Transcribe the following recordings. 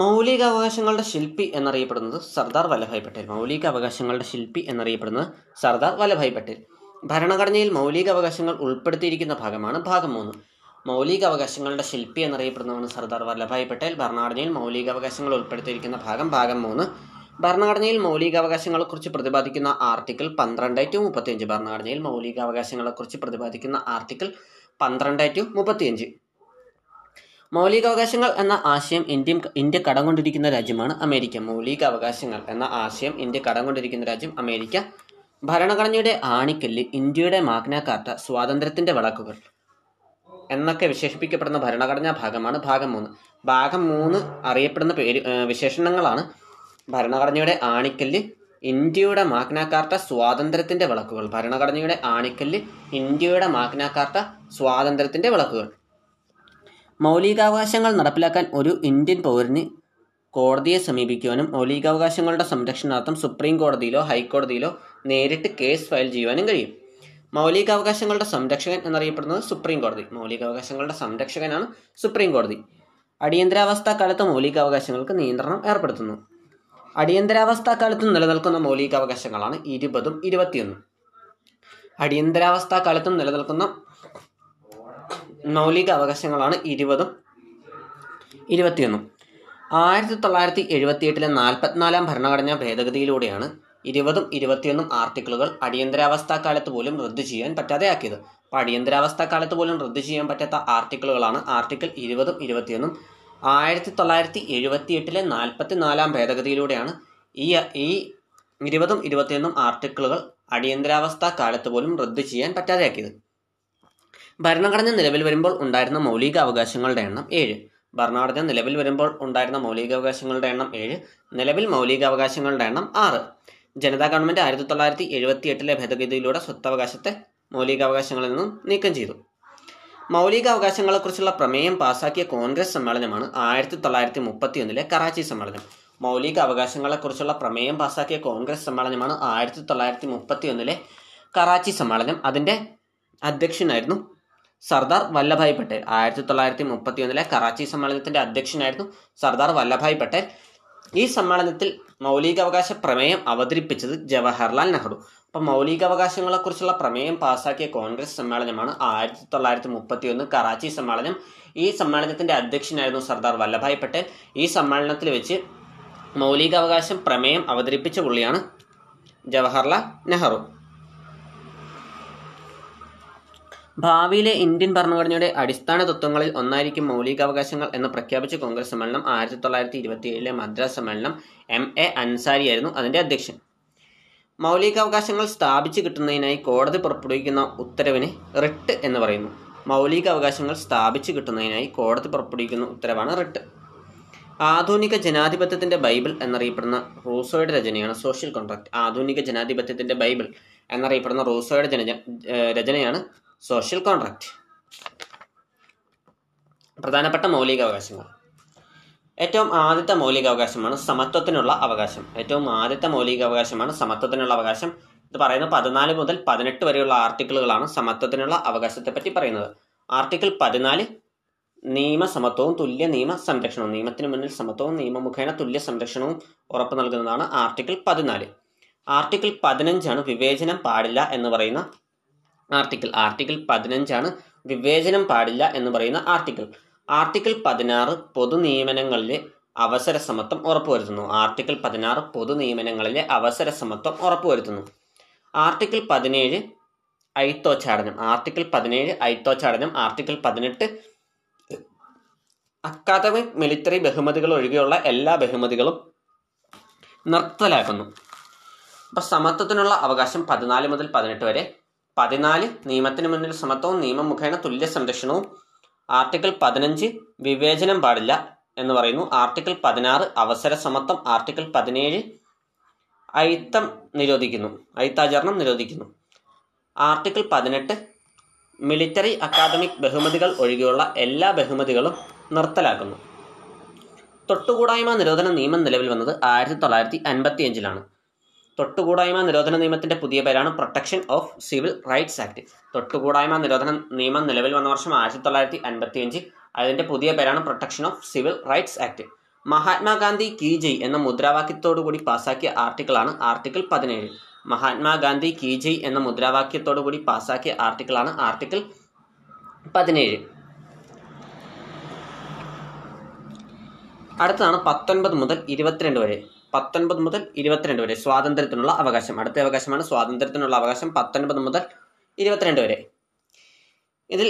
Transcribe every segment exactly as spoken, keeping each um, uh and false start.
മൗലികാവകാശങ്ങളുടെ ശില്പി എന്നറിയപ്പെടുന്നത് സർദാർ വല്ലഭായ് പട്ടേൽ. മൗലികാവകാശങ്ങളുടെ ശില്പി എന്നറിയപ്പെടുന്നത് സർദാർ വല്ലഭായ് പട്ടേൽ. ഭരണഘടനയിൽ മൗലികാവകാശങ്ങൾ ഉൾപ്പെടുത്തിയിരിക്കുന്ന ഭാഗമാണ് ഭാഗം മൂന്ന്. മൗലികാവകാശങ്ങളുടെ ശില്പി എന്നറിയപ്പെടുന്നതാണ് സർദാർ വല്ലഭായ് പട്ടേൽ. ഭരണഘടനയിൽ മൗലികാവകാശങ്ങൾ ഉൾപ്പെടുത്തിയിരിക്കുന്ന ഭാഗം ഭാഗം മൂന്ന്. ഭരണഘടനയിൽ മൗലികാവകാശങ്ങളെക്കുറിച്ച് പ്രതിപാദിക്കുന്ന ആർട്ടിക്കിൾ പന്ത്രണ്ട് ടു മുപ്പത്തിയഞ്ച്. ഭരണഘടനയിൽ മൗലികാവകാശങ്ങളെക്കുറിച്ച് പ്രതിപാദിക്കുന്ന ആർട്ടിക്കിൾ പന്ത്രണ്ട് ടു മുപ്പത്തിയഞ്ച്. മൗലികാവകാശങ്ങൾ എന്ന ആശയം ഇന്ത്യ ഇന്ത്യ കടം കൊണ്ടിരിക്കുന്ന രാജ്യമാണ് അമേരിക്ക. മൗലികാവകാശങ്ങൾ എന്ന ആശയം ഇന്ത്യ കടം കൊണ്ടിരിക്കുന്ന രാജ്യം അമേരിക്ക. ഭരണഘടനയുടെ ആണിക്കല്ല്, ഇന്ത്യയുടെ മാഗ്ന കാർട്ട, സ്വാതന്ത്ര്യത്തിൻ്റെ വിളക്കുകൾ എന്നൊക്കെ വിശേഷിപ്പിക്കപ്പെടുന്ന ഭരണഘടനാ ഭാഗമാണ് ഭാഗം മൂന്ന്. ഭാഗം മൂന്ന് അറിയപ്പെടുന്ന പേര് വിശേഷണങ്ങളാണ് ഭരണഘടനയുടെ ആണിക്കല്ല്, ഇന്ത്യയുടെ മാഗ്ന കാർട്ട, സ്വാതന്ത്ര്യത്തിൻ്റെ വിളക്കുകൾ. ഭരണഘടനയുടെ ആണിക്കല്ല്, ഇന്ത്യയുടെ മാഗ്ന കാർട്ട, സ്വാതന്ത്ര്യത്തിൻ്റെ വിളക്കുകൾ. മൗലികാവകാശങ്ങൾ നടപ്പിലാക്കാൻ ഒരു ഇന്ത്യൻ പൗരന് കോടതിയെ സമീപിക്കുവാനും മൗലികാവകാശങ്ങളുടെ സംരക്ഷണാർത്ഥം സുപ്രീം കോടതിയിലോ ഹൈക്കോടതിയിലോ നേരിട്ട് കേസ് ഫയൽ ചെയ്യുവാനും കഴിയും. മൗലികാവകാശങ്ങളുടെ സംരക്ഷകൻ എന്നറിയപ്പെടുന്നത് സുപ്രീം കോടതി. മൗലികാവകാശങ്ങളുടെ സംരക്ഷകനാണ് സുപ്രീം കോടതി. അടിയന്തരാവസ്ഥാ കാലത്ത് മൗലികാവകാശങ്ങൾക്ക് നിയന്ത്രണം ഏർപ്പെടുത്തുന്നു. അടിയന്തരാവസ്ഥാ കാലത്ത് നിലനിൽക്കുന്ന മൗലികാവകാശങ്ങളാണ് ഇരുപതും ഇരുപത്തിയൊന്നും. അടിയന്തരാവസ്ഥാ കാലത്തും നിലനിൽക്കുന്ന മൗലികാവകാശങ്ങളാണ് ഇരുപതും ഇരുപത്തിയൊന്നും. ആയിരത്തി തൊള്ളായിരത്തി എഴുപത്തി എട്ടിലെ നാൽപ്പത്തിനാലാം ഭരണഘടനാ ഭേദഗതിയിലൂടെയാണ് ഇരുപതും ഇരുപത്തിയൊന്നും ആർട്ടിക്കിളുകൾ അടിയന്തരാവസ്ഥാ കാലത്ത് പോലും റദ്ദു ചെയ്യാൻ പറ്റാതെ ആക്കിയത്. അപ്പോൾ അടിയന്തരാവസ്ഥാ കാലത്ത് പോലും റദ്ദു ചെയ്യാൻ പറ്റാത്ത ആർട്ടിക്കിളുകളാണ് ആർട്ടിക്കിൾ ഇരുപതും ഇരുപത്തിയൊന്നും. ആയിരത്തി തൊള്ളായിരത്തി എഴുപത്തി എട്ടിലെ നാൽപ്പത്തിനാലാം ഭേദഗതിയിലൂടെയാണ് ഈ ഈ ഇരുപതും ഇരുപത്തിയൊന്നും ആർട്ടിക്കിളുകൾ അടിയന്തരാവസ്ഥാ കാലത്ത് പോലും റദ്ദു ചെയ്യാൻ പറ്റാതെ ആക്കിയത്. ഭരണഘടന നിലവിൽ വരുമ്പോൾ ഉണ്ടായിരുന്ന മൗലികാവകാശങ്ങളുടെ എണ്ണം ഏഴ്. ഭരണഘടന നിലവിൽ വരുമ്പോൾ ഉണ്ടായിരുന്ന മൗലികാവകാശങ്ങളുടെ എണ്ണം ഏഴ്. നിലവിൽ മൗലികാവകാശങ്ങളുടെ എണ്ണം ആറ്. ജനതാ ഗവൺമെൻറ് ആയിരത്തി തൊള്ളായിരത്തി എഴുപത്തി എട്ടിലെ ഭേദഗതിയിലൂടെ സ്വത്തവകാശത്തെ മൗലികാവകാശങ്ങളിൽ നിന്നും നീക്കം ചെയ്തു. മൗലികാവകാശങ്ങളെക്കുറിച്ചുള്ള പ്രമേയം പാസാക്കിയ കോൺഗ്രസ് സമ്മേളനമാണ് ആയിരത്തി തൊള്ളായിരത്തി മുപ്പത്തി ഒന്നിലെ കറാച്ചി സമ്മേളനം. മൗലികാവകാശങ്ങളെക്കുറിച്ചുള്ള പ്രമേയം പാസാക്കിയ കോൺഗ്രസ് സമ്മേളനമാണ് ആയിരത്തി തൊള്ളായിരത്തി മുപ്പത്തി ഒന്നിലെ കറാച്ചി സമ്മേളനം. അതിൻ്റെ അധ്യക്ഷനായിരുന്നു സർദാർ വല്ലഭായ് പട്ടേൽ. ആയിരത്തി തൊള്ളായിരത്തി മുപ്പത്തി ഒന്നിലെ കറാച്ചി സമ്മേളനത്തിൻ്റെ അധ്യക്ഷനായിരുന്നു സർദാർ വല്ലഭായ് പട്ടേൽ. ഈ സമ്മേളനത്തിൽ മൗലികാവകാശ പ്രമേയം അവതരിപ്പിച്ചത് ജവഹർലാൽ നെഹ്റു. അപ്പം മൗലികാവകാശങ്ങളെക്കുറിച്ചുള്ള പ്രമേയം പാസാക്കിയ കോൺഗ്രസ് സമ്മേളനമാണ് ആയിരത്തി തൊള്ളായിരത്തി മുപ്പത്തി ഒന്ന് കറാച്ചി സമ്മേളനം. ഈ സമ്മേളനത്തിൻ്റെ അധ്യക്ഷനായിരുന്നു സർദാർ വല്ലഭായ് പട്ടേൽ. ഈ സമ്മേളനത്തിൽ വെച്ച് മൗലികാവകാശം പ്രമേയം അവതരിപ്പിച്ച പുള്ളിയാണ് ജവഹർലാൽ നെഹ്റു. ഭാവിയിലെ ഇന്ത്യൻ ഭരണഘടനയുടെ അടിസ്ഥാന തത്വങ്ങളിൽ ഒന്നായിരിക്കും മൗലികാവകാശങ്ങൾ എന്ന് പ്രഖ്യാപിച്ച കോൺഗ്രസ് സമ്മേളനം ആയിരത്തി തൊള്ളായിരത്തി ഇരുപത്തി ഏഴിലെ മദ്രാസ് സമ്മേളനം എം എ അൻസാരി ആയിരുന്നു അതിൻ്റെ അധ്യക്ഷൻ. മൗലികാവകാശങ്ങൾ സ്ഥാപിച്ചു കിട്ടുന്നതിനായി കോടതി പുറപ്പെടുവിക്കുന്ന ഉത്തരവിനെ റിട്ട് എന്ന് പറയുന്നു. മൗലികാവകാശങ്ങൾ സ്ഥാപിച്ചു കിട്ടുന്നതിനായി കോടതി പുറപ്പെടുവിക്കുന്ന ഉത്തരവാണ് റിട്ട്. ആധുനിക ജനാധിപത്യത്തിൻ്റെ ബൈബിൾ എന്നറിയപ്പെടുന്ന റൂസോയുടെ രചനയാണ് സോഷ്യൽ കോൺട്രാക്ട്. ആധുനിക ജനാധിപത്യത്തിൻ്റെ ബൈബിൾ എന്നറിയപ്പെടുന്ന റൂസോയുടെ ജന രചനയാണ് സോഷ്യൽ കോൺട്രാക്ട്. പ്രധാനപ്പെട്ട മൗലികാവകാശങ്ങൾ. ഏറ്റവും ആദ്യത്തെ മൗലികാവകാശമാണ് സമത്വത്തിനുള്ള അവകാശം. ഏറ്റവും ആദ്യത്തെ മൗലികാവകാശമാണ് സമത്വത്തിനുള്ള അവകാശം. ഇത് പറയുന്ന പതിനാല് മുതൽ പതിനെട്ട് വരെയുള്ള ആർട്ടിക്കിളുകളാണ് സമത്വത്തിനുള്ള അവകാശത്തെപ്പറ്റി പറയുന്നത്. ആർട്ടിക്കിൾ പതിനാല് നിയമസമത്വവും തുല്യ നിയമ സംരക്ഷണവും. നിയമത്തിന് മുന്നിൽ സമത്വവും നിയമമുഖേന തുല്യ സംരക്ഷണവും ഉറപ്പ് നൽകുന്നതാണ് ആർട്ടിക്കിൾ പതിനാല്. ആർട്ടിക്കിൾ പതിനഞ്ചാണ് വിവേചനം പാടില്ല എന്ന് പറയുന്ന ആർട്ടിക്കിൾ. ആർട്ടിക്കിൾ പതിനഞ്ചാണ് വിവേചനം പാടില്ല എന്ന് പറയുന്ന ആർട്ടിക്കിൾ. ആർട്ടിക്കിൾ പതിനാറ് പൊതു നിയമനങ്ങളിലെ അവസര സമത്വം ഉറപ്പുവരുത്തുന്നു. ആർട്ടിക്കിൾ പതിനാറ് പൊതു നിയമനങ്ങളിലെ അവസര സമത്വം ഉറപ്പുവരുത്തുന്നു. ആർട്ടിക്കിൾ പതിനേഴ് ഐത്തോച്ചാടനം. ആർട്ടിക്കിൾ പതിനേഴ് ഐത്തോച്ചാടനം. ആർട്ടിക്കിൾ പതിനെട്ട് അക്കാദമിക് മിലിറ്ററി ബഹുമതികൾ ഒഴികെയുള്ള എല്ലാ ബഹുമതികളും നിർത്തലാക്കുന്നു. അപ്പം സമത്വത്തിനുള്ള അവകാശം പതിനാല് മുതൽ പതിനെട്ട് വരെ. പതിനാല് നിയമത്തിന് മുന്നിൽ സമത്വവും നിയമം മുഖേന തുല്യ സംരക്ഷണവും. ആർട്ടിക്കിൾ പതിനഞ്ച് വിവേചനം പാടില്ല എന്ന് പറയുന്നു. ആർട്ടിക്കിൾ പതിനാറ് അവസര സമത്വം. ആർട്ടിക്കിൾ പതിനേഴ് ഐത്തം നിരോധിക്കുന്നു, ഐത്താചരണം നിരോധിക്കുന്നു. ആർട്ടിക്കിൾ പതിനെട്ട് മിലിറ്ററി അക്കാദമിക് ബഹുമതികൾ ഒഴികെയുള്ള എല്ലാ ബഹുമതികളും നിർത്തലാക്കുന്നു. തൊട്ടുകൂടായ്മ നിരോധന നിയമം നിലവിൽ വന്നത് ആയിരത്തി തൊള്ളായിരത്തി അൻപത്തി അഞ്ചിലാണ്. തൊട്ടുകൂടായ്മ നിരോധന നിയമത്തിൻ്റെ പുതിയ പേരാണ് protection of civil rights act. തൊട്ടുകൂടായ്മ നിരോധന നിയമം നിലവിൽ വന്ന വർഷം ആയിരത്തി തൊള്ളായിരത്തി അൻപത്തിയഞ്ച്. അതിൻ്റെ പുതിയ പേരാണ് protection of civil rights act. Mahatma Gandhi കി ജയ് എന്ന മുദ്രാവാക്യത്തോടുകൂടി പാസാക്കിയ ആർട്ടിക്കിളാണ് ആർട്ടിക്കിൾ പതിനേഴ്. മഹാത്മാഗാന്ധി കി ജയ് എന്ന മുദ്രാവാക്യത്തോടുകൂടി പാസാക്കിയ ആർട്ടിക്കിളാണ് ആർട്ടിക്കിൾ പതിനേഴ്. അടുത്തതാണ് പത്തൊൻപത് മുതൽ ഇരുപത്തിരണ്ട് വരെ. പത്തൊൻപത് മുതൽ ഇരുപത്തിരണ്ട് വരെ സ്വാതന്ത്ര്യത്തിനുള്ള അവകാശം. അടുത്ത അവകാശമാണ് സ്വാതന്ത്ര്യത്തിനുള്ള അവകാശം, പത്തൊൻപത് മുതൽ ഇരുപത്തിരണ്ട് വരെ. ഇതിൽ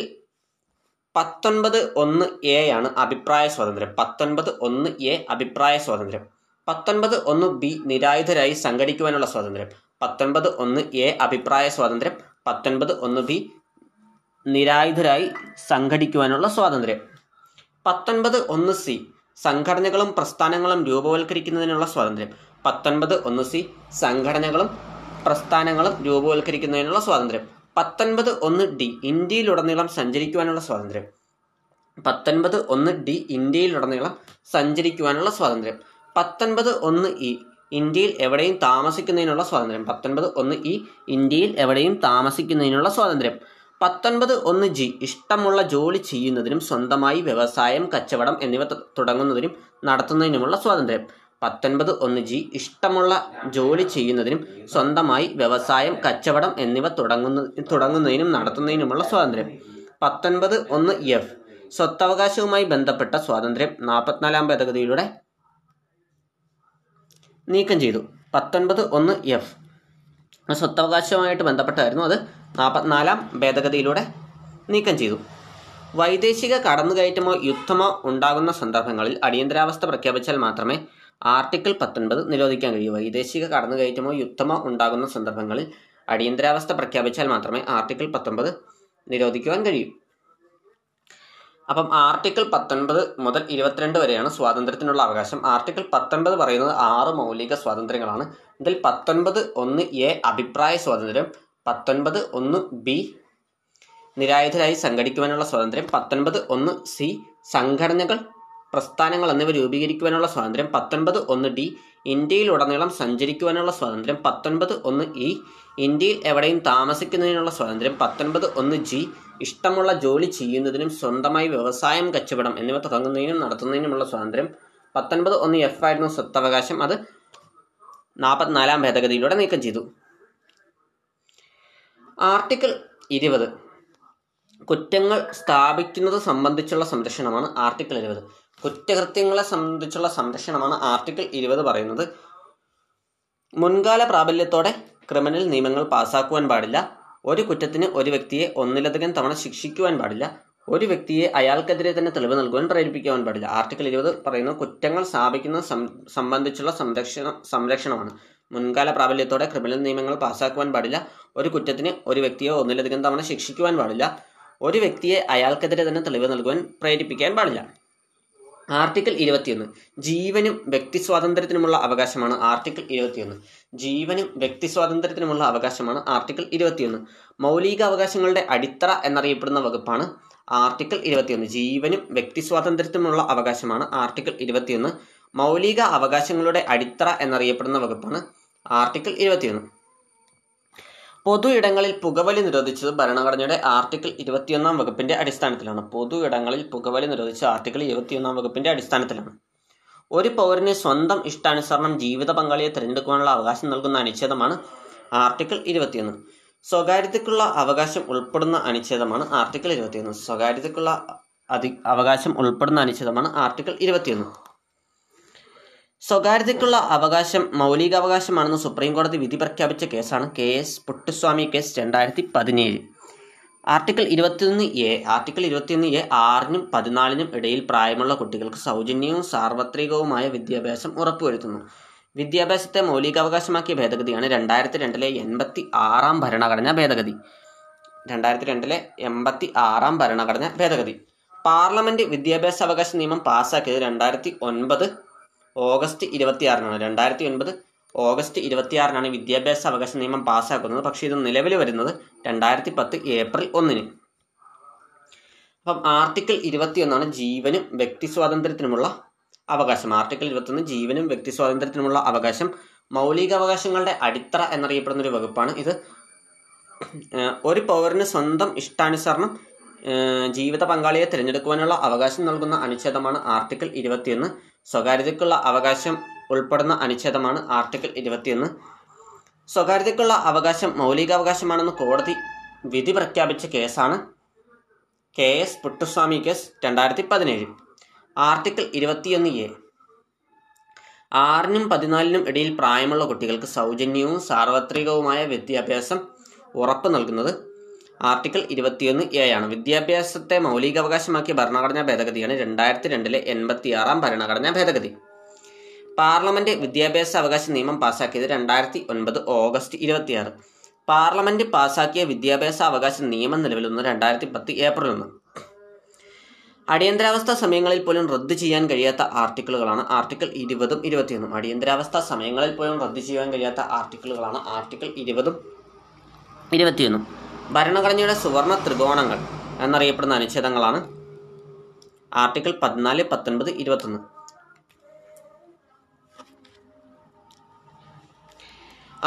പത്തൊൻപത് ഒന്ന് എ ആണ് അഭിപ്രായ സ്വാതന്ത്ര്യം. പത്തൊൻപത് ഒന്ന് എ അഭിപ്രായ സ്വാതന്ത്ര്യം. പത്തൊൻപത് ഒന്ന് ബി നിരായുധരായി സംഘടിക്കുവാനുള്ള സ്വാതന്ത്ര്യം. പത്തൊൻപത് ഒന്ന് എ അഭിപ്രായ സ്വാതന്ത്ര്യം, പത്തൊൻപത് ഒന്ന് ബി നിരായുധരായി സംഘടിക്കുവാനുള്ള സ്വാതന്ത്ര്യം. പത്തൊൻപത് ഒന്ന് സി സംഘടനകളും പ്രസ്ഥാനങ്ങളും രൂപവൽക്കരിക്കുന്നതിനുള്ള സ്വാതന്ത്ര്യം. പത്തൊൻപത് ഒന്ന് സി സംഘടനകളും പ്രസ്ഥാനങ്ങളും രൂപവൽക്കരിക്കുന്നതിനുള്ള സ്വാതന്ത്ര്യം. പത്തൊൻപത് ഒന്ന് ഡി ഇന്ത്യയിലുടനീളം സഞ്ചരിക്കുവാനുള്ള സ്വാതന്ത്ര്യം. പത്തൊൻപത് ഒന്ന് ഡി ഇന്ത്യയിലുടനീളം സഞ്ചരിക്കുവാനുള്ള സ്വാതന്ത്ര്യം. പത്തൊൻപത് ഒന്ന് ഇ ഇന്ത്യയിൽ എവിടെയും താമസിക്കുന്നതിനുള്ള സ്വാതന്ത്ര്യം. പത്തൊൻപത് ഒന്ന് ഇ ഇന്ത്യയിൽ എവിടെയും താമസിക്കുന്നതിനുള്ള സ്വാതന്ത്ര്യം. പത്തൊൻപത് ഒന്ന് ജി ഇഷ്ടമുള്ള ജോലി ചെയ്യുന്നതിനും സ്വന്തമായി വ്യവസായം, കച്ചവടം എന്നിവ തുടങ്ങുന്നതിനും നടത്തുന്നതിനുമുള്ള സ്വാതന്ത്ര്യം. പത്തൊൻപത് ഒന്ന് ജി ഇഷ്ടമുള്ള ജോലി ചെയ്യുന്നതിനും സ്വന്തമായി വ്യവസായം, കച്ചവടം എന്നിവ തുടങ്ങുന്ന തുടങ്ങുന്നതിനും നടത്തുന്നതിനുമുള്ള സ്വാതന്ത്ര്യം. പത്തൊൻപത് ഒന്ന് എഫ് സ്വത്തവകാശവുമായി ബന്ധപ്പെട്ട സ്വാതന്ത്ര്യം നാൽപ്പത്തിനാലാം ഭേദഗതിയിലൂടെ നീക്കം ചെയ്തു. പത്തൊൻപത് ഒന്ന് എഫ് സ്വത്തവകാശവുമായിട്ട് ബന്ധപ്പെട്ടായിരുന്നു, അത് നാൽപ്പത്തിനാലാം ഭേദഗതിയിലൂടെ നീക്കം ചെയ്തു. വൈദേശിക കടന്നുകയറ്റമോ യുദ്ധമോ ഉണ്ടാകുന്ന സന്ദർഭങ്ങളിൽ അടിയന്തരാവസ്ഥ പ്രഖ്യാപിച്ചാൽ മാത്രമേ ആർട്ടിക്കിൾ പത്തൊൻപത് നിരോധിക്കാൻ കഴിയൂ. വൈദേശിക കടന്നുകയറ്റമോ യുദ്ധമോ ഉണ്ടാകുന്ന സന്ദർഭങ്ങളിൽ അടിയന്തരാവസ്ഥ പ്രഖ്യാപിച്ചാൽ മാത്രമേ ആർട്ടിക്കിൾ പത്തൊൻപത് നിരോധിക്കുവാൻ കഴിയൂ. അപ്പം ആർട്ടിക്കിൾ പത്തൊൻപത് മുതൽ ഇരുപത്തിരണ്ട് വരെയാണ് സ്വാതന്ത്ര്യത്തിനുള്ള അവകാശം. ആർട്ടിക്കിൾ പത്തൊൻപത് പറയുന്നത് ആറ് മൗലിക സ്വാതന്ത്ര്യങ്ങളാണ്. ഇതിൽ പത്തൊൻപത് ഒന്ന് എ അഭിപ്രായ സ്വാതന്ത്ര്യം, പത്തൊൻപത് ഒന്ന് ബി നിരായുധരായി സംഘടിക്കുവാനുള്ള സ്വാതന്ത്ര്യം, പത്തൊൻപത് ഒന്ന് സി സംഘടനകൾ, പ്രസ്ഥാനങ്ങൾ എന്നിവ രൂപീകരിക്കുവാനുള്ള സ്വാതന്ത്ര്യം, പത്തൊൻപത് ഒന്ന് ഡി ഇന്ത്യയിലുടനീളം സഞ്ചരിക്കുവാനുള്ള സ്വാതന്ത്ര്യം, പത്തൊൻപത് ഒന്ന് ഇ ഇന്ത്യയിൽ എവിടെയും താമസിക്കുന്നതിനുള്ള സ്വാതന്ത്ര്യം, പത്തൊൻപത് ഒന്ന് ജി ഇഷ്ടമുള്ള ജോലി ചെയ്യുന്നതിനും സ്വന്തമായി വ്യവസായം, കച്ചവടം എന്നിവ തുടങ്ങുന്നതിനും നടത്തുന്നതിനുമുള്ള സ്വാതന്ത്ര്യം. പത്തൊൻപത് ഒന്ന് എഫ് ആയിരുന്നു സ്വത്തവകാശം, അത് നാൽപ്പത്തിനാലാം ഭേദഗതിയിലൂടെ നീക്കം ചെയ്തു. ആർട്ടിക്കിൾ ഇരുപത് കുറ്റങ്ങൾ സ്ഥാപിക്കുന്നത് സംബന്ധിച്ചുള്ള സംരക്ഷണമാണ് ആർട്ടിക്കിൾ ഇരുപത്. കുറ്റകൃത്യങ്ങളെ സംബന്ധിച്ചുള്ള സംരക്ഷണമാണ് ആർട്ടിക്കിൾ ഇരുപത് പറയുന്നത്. മുൻകാല പ്രാബല്യത്തോടെ ക്രിമിനൽ നിയമങ്ങൾ പാസാക്കുവാൻ പാടില്ല. ഒരു കുറ്റത്തിന് ഒരു വ്യക്തിയെ ഒന്നിലധികം തവണ ശിക്ഷിക്കുവാൻ പാടില്ല. ഒരു വ്യക്തിയെ അയാൾക്കെതിരെ തന്നെ തെളിവ് നൽകുവാൻ പ്രേരിപ്പിക്കുവാൻ പാടില്ല. ആർട്ടിക്കിൾ ഇരുപത് പറയുന്നത് കുറ്റങ്ങൾ സ്ഥാപിക്കുന്നത് സംബന്ധിച്ചുള്ള സംരക്ഷണം സംരക്ഷണമാണ്. മുൻകാല പ്രാബല്യത്തോടെ ക്രിമിനൽ നിയമങ്ങൾ പാസാക്കുവാൻ പാടില്ല. ഒരു കുറ്റത്തിന് ഒരു വ്യക്തിയെ ഒന്നിലധികം തവണ ശിക്ഷിക്കുവാൻ പാടില്ല. ഒരു വ്യക്തിയെ അയാൾക്കെതിരെ തന്നെ തെളിവ് നൽകുവാൻ പ്രേരിപ്പിക്കാൻ പാടില്ല. ആർട്ടിക്കിൾ ഇരുപത്തിയൊന്ന് ജീവനും വ്യക്തി സ്വാതന്ത്ര്യത്തിനുമുള്ള അവകാശമാണ് ആർട്ടിക്കിൾ ഇരുപത്തിയൊന്ന്. ജീവനും വ്യക്തി സ്വാതന്ത്ര്യത്തിനുമുള്ള അവകാശമാണ് ആർട്ടിക്കിൾ ഇരുപത്തിയൊന്ന്. മൗലിക അവകാശങ്ങളുടെ അടിത്തറ എന്നറിയപ്പെടുന്ന വകുപ്പാണ് ആർട്ടിക്കിൾ ഇരുപത്തിയൊന്ന്. ജീവനും വ്യക്തി സ്വാതന്ത്ര്യത്തിനുമുള്ള അവകാശമാണ് ആർട്ടിക്കിൾ ഇരുപത്തിയൊന്ന്. മൗലിക അവകാശങ്ങളുടെ അടിത്തറ എന്നറിയപ്പെടുന്ന വകുപ്പാണ് ആർട്ടിക്കിൾ ഇരുപത്തിയൊന്ന്. പൊതു ഇടങ്ങളിൽ പുകവലി നിരോധിച്ചത് ഭരണഘടനയുടെ ആർട്ടിക്കിൾ ഇരുപത്തിയൊന്നാം വകുപ്പിന്റെ അടിസ്ഥാനത്തിലാണ്. പൊതു ഇടങ്ങളിൽ പുകവലി നിരോധിച്ച ആർട്ടിക്കിൾ ഇരുപത്തിയൊന്നാം വകുപ്പിന്റെ അടിസ്ഥാനത്തിലാണ്. ഒരു പൗരന് സ്വന്തം ഇഷ്ടാനുസരണം ജീവിത പങ്കാളിയെ തിരഞ്ഞെടുക്കുവാനുള്ള അവകാശം നൽകുന്ന അനുച്ഛേദമാണ് ആർട്ടിക്കിൾ ഇരുപത്തിയൊന്ന്. സ്വകാര്യതയ്ക്കുള്ള അവകാശം ഉൾപ്പെടുന്ന അനുച്ഛേദമാണ് ആർട്ടിക്കിൾ ഇരുപത്തിയൊന്ന്. സ്വകാര്യതയ്ക്കുള്ള അധി അവകാശം ഉൾപ്പെടുന്ന അനുച്ഛേദമാണ് ആർട്ടിക്കിൾ ഇരുപത്തിയൊന്ന്. സ്വകാര്യതയ്ക്കുള്ള അവകാശം മൗലികാവകാശമാണെന്ന് സുപ്രീംകോടതി വിധി പ്രഖ്യാപിച്ച കേസാണ് കെ എസ് പുട്ടസ്വാമി കേസ് രണ്ടായിരത്തി പതിനേഴ്. ആർട്ടിക്കിൾ ഇരുപത്തിയൊന്ന് എ ആർട്ടിക്കിൾ ഇരുപത്തിയൊന്ന് എ ആറിനും പതിനാലിനും ഇടയിൽ പ്രായമുള്ള കുട്ടികൾക്ക് സൗജന്യവും സാർവത്രികവുമായ വിദ്യാഭ്യാസം ഉറപ്പുവരുത്തുന്നു. വിദ്യാഭ്യാസത്തെ മൗലികാവകാശമാക്കിയ ഭേദഗതിയാണ് രണ്ടായിരത്തി രണ്ടിലെ എൺപത്തി ആറാം ഭരണഘടനാ ഭേദഗതി. രണ്ടായിരത്തി രണ്ടിലെ എൺപത്തി ആറാം ഭരണഘടനാ ഭേദഗതി. പാർലമെന്റ് വിദ്യാഭ്യാസ അവകാശ നിയമം പാസ്സാക്കിയത് രണ്ടായിരത്തി ഒൻപത് ഓഗസ്റ്റ് ഇരുപത്തിയാറിനാണ്. രണ്ടായിരത്തി ഒൻപത് ഓഗസ്റ്റ് ഇരുപത്തിയാറിനാണ് വിദ്യാഭ്യാസ അവകാശ നിയമം പാസ്സാക്കുന്നത്. പക്ഷേ ഇത് നിലവിൽ വരുന്നത് രണ്ടായിരത്തി പത്ത് ഏപ്രിൽ ഒന്നിന്. അപ്പം ആർട്ടിക്കിൾ ഇരുപത്തിയൊന്നാണ് ജീവനും വ്യക്തി സ്വാതന്ത്ര്യത്തിനുമുള്ള അവകാശം. ആർട്ടിക്കിൾ ഇരുപത്തിയൊന്ന് ജീവനും വ്യക്തി സ്വാതന്ത്ര്യത്തിനുമുള്ള അവകാശം മൗലികാവകാശങ്ങളുടെ അടിത്തറ എന്നറിയപ്പെടുന്നൊരു വകുപ്പാണ്. ഇത് ഒരു പൗരന് സ്വന്തം ഇഷ്ടാനുസരണം ജീവിത പങ്കാളിയെ തിരഞ്ഞെടുക്കുവാനുള്ള അവകാശം നൽകുന്ന അനുച്ഛേദമാണ് ആർട്ടിക്കിൾ ഇരുപത്തിയൊന്ന്. സ്വകാര്യതയ്ക്കുള്ള അവകാശം ഉൾപ്പെടുന്ന അനുച്ഛേദമാണ് ആർട്ടിക്കിൾ ഇരുപത്തിയൊന്ന്. സ്വകാര്യതയ്ക്കുള്ള അവകാശം മൗലികാവകാശമാണെന്ന് കോടതി വിധി പ്രഖ്യാപിച്ച കേസാണ് കെ എസ് പുട്ടസ്വാമി കേസ് രണ്ടായിരത്തി പതിനേഴ്. ആർട്ടിക്കിൾ ഇരുപത്തിയൊന്ന് എ ആറിനും പതിനാലിനും ഇടയിൽ പ്രായമുള്ള കുട്ടികൾക്ക് സൗജന്യവും സാർവത്രികവുമായ വിദ്യാഭ്യാസം ഉറപ്പ് നൽകുന്നത് ആർട്ടിക്കിൾ ഇരുപത്തിയൊന്ന് എ ആണ്. വിദ്യാഭ്യാസത്തെ മൗലികാവകാശമാക്കിയ ഭരണഘടനാ ഭേദഗതിയാണ് രണ്ടായിരത്തി രണ്ടിലെ എൺപത്തി ആറാം ഭരണഘടനാ ഭേദഗതി. പാർലമെന്റ് വിദ്യാഭ്യാസ അവകാശ നിയമം പാസാക്കിയത് രണ്ടായിരത്തി ഒൻപത് ഓഗസ്റ്റ് ഇരുപത്തിയാറ്. പാർലമെന്റ് പാസാക്കിയ വിദ്യാഭ്യാസ അവകാശ നിയമം നിലവിൽ വന്നു രണ്ടായിരത്തി പത്ത് ഏപ്രിൽ ഒന്ന്. അടിയന്തരാവസ്ഥ സമയങ്ങളിൽ പോലും റദ്ദു ചെയ്യാൻ കഴിയാത്ത ആർട്ടിക്കിളുകളാണ് ആർട്ടിക്കിൾ ഇരുപതും ഇരുപത്തിയൊന്നും. അടിയന്തരാവസ്ഥ സമയങ്ങളിൽ പോലും റദ്ദു ചെയ്യാൻ കഴിയാത്ത ആർട്ടിക്കിളുകളാണ് ആർട്ടിക്കിൾ ഇരുപതും ഇരുപത്തിയൊന്നും. ഭരണഘടനയുടെ സുവർണ ത്രികോണങ്ങൾ എന്നറിയപ്പെടുന്ന അനുച്ഛേദങ്ങളാണ് ആർട്ടിക്കിൾ പതിനാല്, പത്തൊൻപത്, ഇരുപത്തൊന്ന്.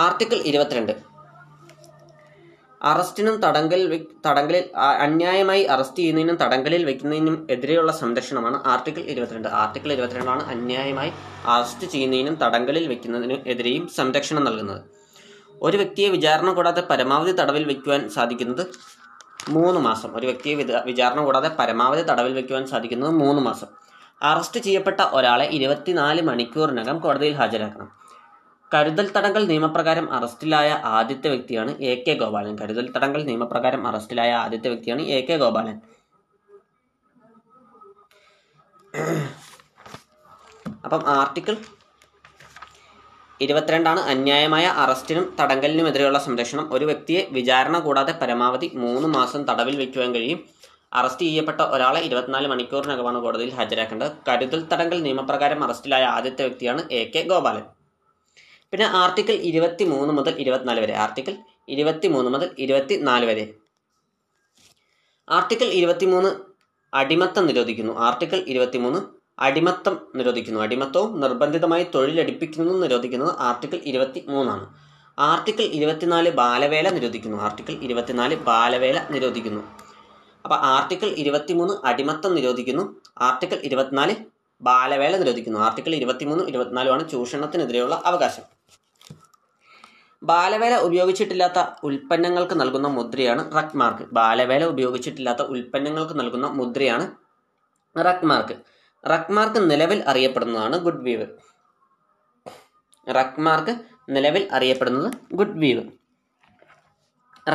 ആർട്ടിക്കിൾ ഇരുപത്തിരണ്ട് അറസ്റ്റിനും തടങ്കൽ തടങ്കലിൽ അന്യായമായി അറസ്റ്റ് ചെയ്യുന്നതിനും തടങ്കലിൽ വയ്ക്കുന്നതിനും എതിരെയുള്ള സംരക്ഷണമാണ് ആർട്ടിക്കിൾ ഇരുപത്തിരണ്ട്. ആർട്ടിക്കിൾ ഇരുപത്തിരണ്ടാണ് അന്യായമായി അറസ്റ്റ് ചെയ്യുന്നതിനും തടങ്കലിൽ വയ്ക്കുന്നതിനും എതിരെയും സംരക്ഷണം നൽകുന്നത്. ഒരു വ്യക്തിയെ വിചാരണ കൂടാതെ പരമാവധി തടവിൽ വയ്ക്കുവാൻ സാധിക്കുന്നത് മൂന്ന് മാസം. ഒരു വ്യക്തിയെ വിചാരണ കൂടാതെ പരമാവധി തടവിൽ വയ്ക്കുവാൻ സാധിക്കുന്നത് മൂന്ന് മാസം. അറസ്റ്റ് ചെയ്യപ്പെട്ട ഒരാളെ ഇരുപത്തിനാല് മണിക്കൂറിനകം കോടതിയിൽ ഹാജരാക്കണം. കരുതൽ തടങ്കൽ നിയമപ്രകാരം അറസ്റ്റിലായ ആദ്യത്തെ വ്യക്തിയാണ് എ കെ ഗോപാലൻ. കരുതൽ തടങ്കൽ നിയമപ്രകാരം അറസ്റ്റിലായ ആദ്യത്തെ വ്യക്തിയാണ് എ കെ ഗോപാലൻ. അപ്പം ആർട്ടിക്കിൾ ഇരുപത്തിരണ്ടാണ് അന്യായമായ അറസ്റ്റിനും തടങ്കലിനുമെതിരെയുള്ള സംരക്ഷണം. ഒരു വ്യക്തിയെ വിചാരണ കൂടാതെ പരമാവധി മൂന്ന് മാസം തടവിൽ വയ്ക്കുവാൻ കഴിയും. അറസ്റ്റ് ചെയ്യപ്പെട്ട ഒരാളെ ഇരുപത്തിനാല് മണിക്കൂറിനകമാണ് കോടതിയിൽ ഹാജരാക്കേണ്ടത്. കരുതൽ തടങ്കൽ നിയമപ്രകാരം അറസ്റ്റിലായ ആദ്യത്തെ വ്യക്തിയാണ് എ കെ ഗോപാലൻ. പിന്നെ ആർട്ടിക്കിൾ ഇരുപത്തി മൂന്ന് മുതൽ ഇരുപത്തിനാല് വരെ ആർട്ടിക്കിൾ ഇരുപത്തി മൂന്ന് മുതൽ ഇരുപത്തി നാല് വരെ ആർട്ടിക്കിൾ ഇരുപത്തിമൂന്ന് അടിമത്തം നിരോധിക്കുന്നു. ആർട്ടിക്കിൾ ഇരുപത്തിമൂന്ന് അടിമത്തം നിരോധിക്കുന്നു. അടിമത്തവും നിർബന്ധിതമായി തൊഴിലടിപ്പിക്കുന്നതും നിരോധിക്കുന്നത് ആർട്ടിക്കിൾ ഇരുപത്തി മൂന്നാണ്. ആർട്ടിക്കിൾ ഇരുപത്തിനാല് ബാലവേല നിരോധിക്കുന്നു. ആർട്ടിക്കിൾ ഇരുപത്തിനാല് ബാലവേല നിരോധിക്കുന്നു. അപ്പോൾ ആർട്ടിക്കിൾ ഇരുപത്തിമൂന്ന് അടിമത്തം നിരോധിക്കുന്നു. ആർട്ടിക്കിൾ ഇരുപത്തിനാല് ബാലവേല നിരോധിക്കുന്നു. ആർട്ടിക്കിൾ ഇരുപത്തിമൂന്ന് ഇരുപത്തിനാലുമാണ് ചൂഷണത്തിനെതിരെയുള്ള അവകാശം. ബാലവേല ഉപയോഗിച്ചിട്ടില്ലാത്ത ഉൽപ്പന്നങ്ങൾക്ക് നൽകുന്ന മുദ്രയാണ് റെഡ് മാർക്ക്. ബാലവേല ഉപയോഗിച്ചിട്ടില്ലാത്ത ഉൽപ്പന്നങ്ങൾക്ക് നൽകുന്ന മുദ്രയാണ് റെഡ് മാർക്ക്. റെഡ് മാർക്ക് നിലവിൽ അറിയപ്പെടുന്നതാണ് ഗുഡ് വീവ്. റെഡ് മാർക്ക് നിലവിൽ അറിയപ്പെടുന്നത് ഗുഡ് വീവ്.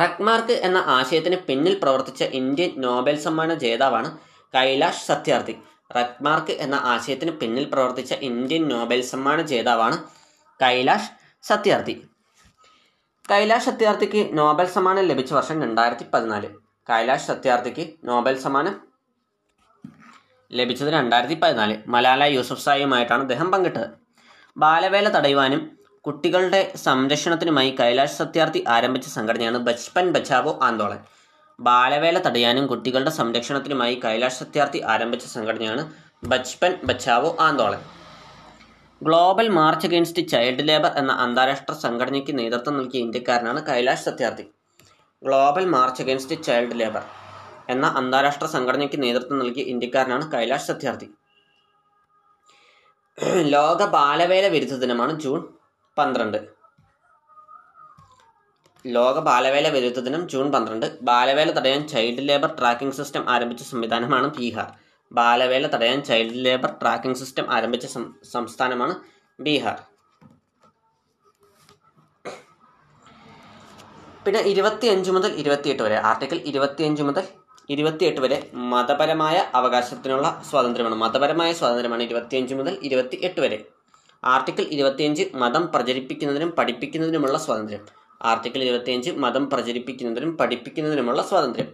റെഡ് മാർക്ക് എന്ന ആശയത്തിന് പിന്നിൽ പ്രവർത്തിച്ച ഇന്ത്യൻ നോബൽ സമ്മാന ജേതാവാണ് കൈലാഷ് സത്യാർഥി. റെഡ് മാർക്ക് എന്ന ആശയത്തിന് പിന്നിൽ പ്രവർത്തിച്ച ഇന്ത്യൻ നോബൽ സമ്മാന ജേതാവാണ് കൈലാഷ് സത്യാർഥി. കൈലാഷ് സത്യാർഥിക്ക് നോബൽ സമ്മാനം ലഭിച്ച വർഷം രണ്ടായിരത്തി പതിനാല്. കൈലാഷ് സത്യാർഥിക്ക് നോബൽ സമ്മാനം ലഭിച്ചത് രണ്ടായിരത്തി പതിനാല്. മലാല യൂസഫ്സായിയുമായിട്ടാണ് അദ്ദേഹം പങ്കിട്ടത്. ബാലവേല തടയുവാനും കുട്ടികളുടെ സംരക്ഷണത്തിനുമായി കൈലാഷ് സത്യാർഥി ആരംഭിച്ച സംഘടനയാണ് ബച്പൻ ബച്ചാവോ ആന്തോളൻ. ബാലവേല തടയാനും കുട്ടികളുടെ സംരക്ഷണത്തിനുമായി കൈലാഷ് സത്യാർഥി ആരംഭിച്ച സംഘടനയാണ് Bachpan Bachao Andolan. Global March against child labour എന്ന അന്താരാഷ്ട്ര സംഘടനയ്ക്ക് നേതൃത്വം നൽകിയ ഇന്ത്യക്കാരനാണ് Kailash Satyarthi. Global March against child labour എന്ന അന്താരാഷ്ട്ര സംഘടനയ്ക്ക് നേതൃത്വം നൽകിയ ഇന്ത്യക്കാരനാണ് കൈലാഷ് സത്യാർഥി. ലോക ബാലവേല വിരുദ്ധ ദിനമാണ് ജൂൺ പന്ത്രണ്ട്. ലോക ബാലവേല വിരുദ്ധ ദിനം ജൂൺ പന്ത്രണ്ട്. ബാലവേല തടയാൻ ചൈൽഡ് ലേബർ ട്രാക്കിംഗ് സിസ്റ്റം ആരംഭിച്ച സംവിധാനമാണ് ബീഹാർ. ബാലവേല തടയാൻ ചൈൽഡ് ലേബർ ട്രാക്കിംഗ് സിസ്റ്റം ആരംഭിച്ച സംസ്ഥാനമാണ് ബീഹാർ. പിന്നെ ഇരുപത്തിയഞ്ച് മുതൽ ഇരുപത്തിയെട്ട് വരെ ആർട്ടിക്കിൾ ഇരുപത്തിയഞ്ച് മുതൽ ഇരുപത്തിയെട്ട് വരെ മതപരമായ അവകാശത്തിനുള്ള സ്വാതന്ത്ര്യമാണ്. മതപരമായ സ്വാതന്ത്ര്യമാണ് ഇരുപത്തിയഞ്ച് മുതൽ ഇരുപത്തിയെട്ട് വരെ. ആർട്ടിക്കിൾ ഇരുപത്തിയഞ്ച് മതം പ്രചരിപ്പിക്കുന്നതിനും പഠിപ്പിക്കുന്നതിനുമുള്ള സ്വാതന്ത്ര്യം. ആർട്ടിക്കിൾ ഇരുപത്തിയഞ്ച് മതം പ്രചരിപ്പിക്കുന്നതിനും പഠിപ്പിക്കുന്നതിനുമുള്ള സ്വാതന്ത്ര്യം.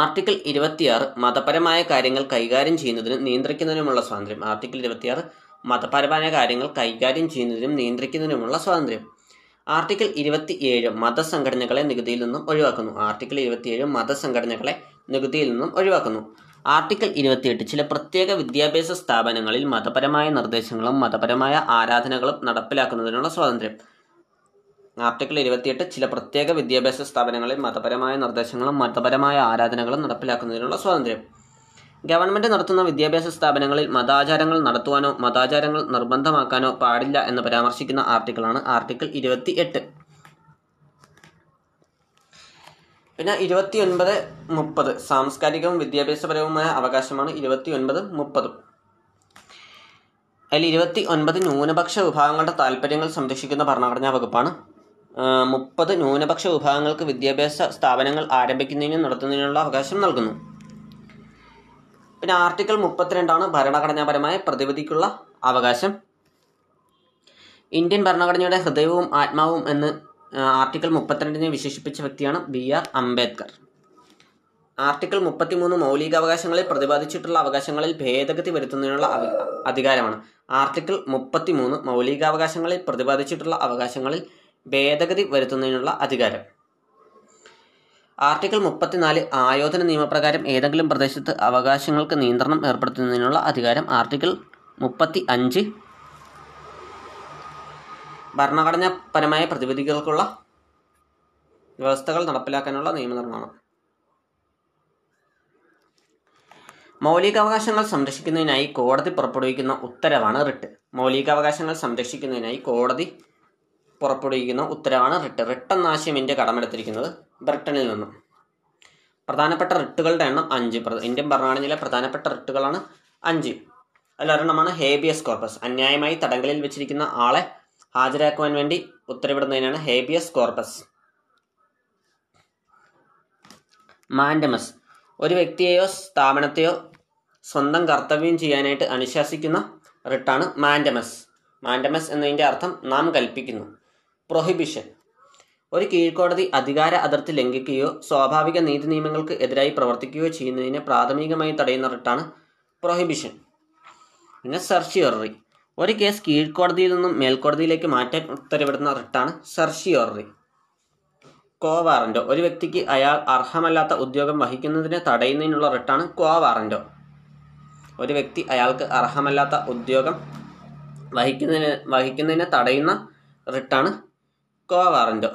ആർട്ടിക്കിൾ ഇരുപത്തിയാറ് മതപരമായ കാര്യങ്ങൾ കൈകാര്യം ചെയ്യുന്നതിനും നിയന്ത്രിക്കുന്നതിനുമുള്ള സ്വാതന്ത്ര്യം. ആർട്ടിക്കിൾ ഇരുപത്തിയാറ് മതപരമായ കാര്യങ്ങൾ കൈകാര്യം ചെയ്യുന്നതിനും നിയന്ത്രിക്കുന്നതിനുമുള്ള സ്വാതന്ത്ര്യം. ആർട്ടിക്കിൾ ഇരുപത്തി ഏഴ് മതസംഘടനകളെ നികുതിയിൽ നിന്നും ഒഴിവാക്കുന്നു. ആർട്ടിക്കിൾ ഇരുപത്തിയേഴ് മതസംഘടനകളെ നികുതിയിൽ നിന്നും ഒഴിവാക്കുന്നു. ആർട്ടിക്കിൾ ഇരുപത്തിയെട്ട് ചില പ്രത്യേക വിദ്യാഭ്യാസ സ്ഥാപനങ്ങളിൽ മതപരമായ നിർദ്ദേശങ്ങളും മതപരമായ ആരാധനകളും നടപ്പിലാക്കുന്നതിനുള്ള സ്വാതന്ത്ര്യം. ആർട്ടിക്കിൾ ഇരുപത്തിയെട്ട് ചില പ്രത്യേക വിദ്യാഭ്യാസ സ്ഥാപനങ്ങളിൽ മതപരമായ നിർദ്ദേശങ്ങളും മതപരമായ ആരാധനകളും നടപ്പിലാക്കുന്നതിനുള്ള സ്വാതന്ത്ര്യം. ഗവൺമെൻറ് നടത്തുന്ന വിദ്യാഭ്യാസ സ്ഥാപനങ്ങളിൽ മതാചാരങ്ങൾ നടത്തുവാനോ മതാചാരങ്ങൾ നിർബന്ധമാക്കാനോ പാടില്ല എന്ന് പരാമർശിക്കുന്ന ആർട്ടിക്കിളാണ് ആർട്ടിക്കിൾ ഇരുപത്തി എട്ട്. പിന്നെ ഇരുപത്തി ഒൻപത് മുപ്പത് സാംസ്കാരികവും വിദ്യാഭ്യാസപരവുമായ അവകാശമാണ് ഇരുപത്തി ഒൻപത് മുപ്പതും. അതിൽ ഇരുപത്തി ഒൻപത് ന്യൂനപക്ഷ വിഭാഗങ്ങളുടെ താല്പര്യങ്ങൾ സംരക്ഷിക്കുന്ന ഭരണഘടനാ വകുപ്പാണ്. മുപ്പത് ന്യൂനപക്ഷ വിഭാഗങ്ങൾക്ക് വിദ്യാഭ്യാസ സ്ഥാപനങ്ങൾ ആരംഭിക്കുന്നതിനും നടത്തുന്നതിനുള്ള അവകാശം നൽകുന്നു. പിന്നെ ആർട്ടിക്കിൾ മുപ്പത്തിരണ്ടാണ് ഭരണഘടനാപരമായ പ്രതിവിധിക്കുള്ള അവകാശം. ഇന്ത്യൻ ഭരണഘടനയുടെ ഹൃദയവും ആത്മാവും എന്ന് ആർട്ടിക്കിൾ മുപ്പത്തിരണ്ടിനെ വിശേഷിപ്പിച്ച വ്യക്തിയാണ് ബി ആർ അംബേദ്കർ. ആർട്ടിക്കിൾ മുപ്പത്തിമൂന്ന് മൗലികാവകാശങ്ങളിൽ പ്രതിപാദിച്ചിട്ടുള്ള അവകാശങ്ങളിൽ ഭേദഗതി വരുത്തുന്നതിനുള്ള അധികാരമാണ്. ആർട്ടിക്കിൾ മുപ്പത്തിമൂന്ന് മൗലികാവകാശങ്ങളിൽ പ്രതിപാദിച്ചിട്ടുള്ള അവകാശങ്ങളിൽ ഭേദഗതി വരുത്തുന്നതിനുള്ള അധികാരം. ആർട്ടിക്കിൾ മുപ്പത്തിനാല് ആയോധന നിയമപ്രകാരം ഏതെങ്കിലും പ്രദേശത്ത് അവകാശങ്ങൾക്ക് നിയന്ത്രണം ഏർപ്പെടുത്തുന്നതിനുള്ള അധികാരം. ആർട്ടിക്കിൾ മുപ്പത്തി അഞ്ച് ഭരണഘടനാപരമായ പ്രതിവിധികൾക്കുള്ള വ്യവസ്ഥകൾ നടപ്പിലാക്കാനുള്ള നിയമനിർമ്മാണം. മൗലികാവകാശങ്ങൾ സംരക്ഷിക്കുന്നതിനായി കോടതി പുറപ്പെടുവിക്കുന്ന ഉത്തരവാണ് റിട്ട്. മൗലികാവകാശങ്ങൾ സംരക്ഷിക്കുന്നതിനായി കോടതി പുറപ്പെടുവിക്കുന്ന ഉത്തരവാണ് റിട്ട്. റിട്ട് എന്ന ആശയം ഇന്ത്യ കടമെടുത്തിരിക്കുന്നത് ബ്രിട്ടനിൽ നിന്നും. പ്രധാനപ്പെട്ട റിട്ടുകളുടെ എണ്ണം അഞ്ച്. ഇന്ത്യൻ ഭരണഘടനയിലെ പ്രധാനപ്പെട്ട റിട്ടുകളാണ് അഞ്ച്. അതിലൊരെണ്ണമാണ് ഹേബിയസ് കോർപ്പസ്. അന്യായമായി തടങ്കലിൽ വെച്ചിരിക്കുന്ന ആളെ ഹാജരാക്കുവാൻ വേണ്ടി ഉത്തരവിടുന്നതിനാണ് ഹേബിയസ് കോർപ്പസ്. മാൻഡമസ് ഒരു വ്യക്തിയെയോ സ്ഥാപനത്തെയോ സ്വന്തം കർത്തവ്യം ചെയ്യാനായിട്ട് അനുശാസിക്കുന്ന റിട്ടാണ് മാൻഡമസ്. മാൻഡമസ് എന്നതിൻ്റെ അർത്ഥം നാം കൽപ്പിക്കുന്നു. പ്രൊഹിബിഷൻ ഒരു കീഴ്ക്കോടതി അധികാര അതിർത്തി ലംഘിക്കുകയോ സ്വാഭാവിക നീതി നിയമങ്ങൾക്ക് എതിരായി പ്രവർത്തിക്കുകയോ ചെയ്യുന്നതിനെ പ്രാഥമികമായി തടയുന്ന റിട്ടാണ് പ്രൊഹിബിഷൻ. പിന്നെ സർഷിയോററി ഒരു കേസ് കീഴ്ക്കോടതിയിൽ നിന്നും മേൽക്കോടതിയിലേക്ക് മാറ്റാൻ ഉത്തരവിടുന്ന റിട്ടാണ് സർഷിയോററി. ക്വോ വാറൻ്റോ ഒരു വ്യക്തിക്ക് അയാൾ അർഹമല്ലാത്ത ഉദ്യോഗം വഹിക്കുന്നതിനെ തടയുന്നതിനുള്ള റിട്ടാണ് ക്വോ വാറൻ്റോ. ഒരു വ്യക്തി അയാൾക്ക് അർഹമല്ലാത്ത ഉദ്യോഗം വഹിക്കുന്നതിന് വഹിക്കുന്നതിനെ തടയുന്ന റിട്ടാണ് ക്വോ വാറൻ്റോ.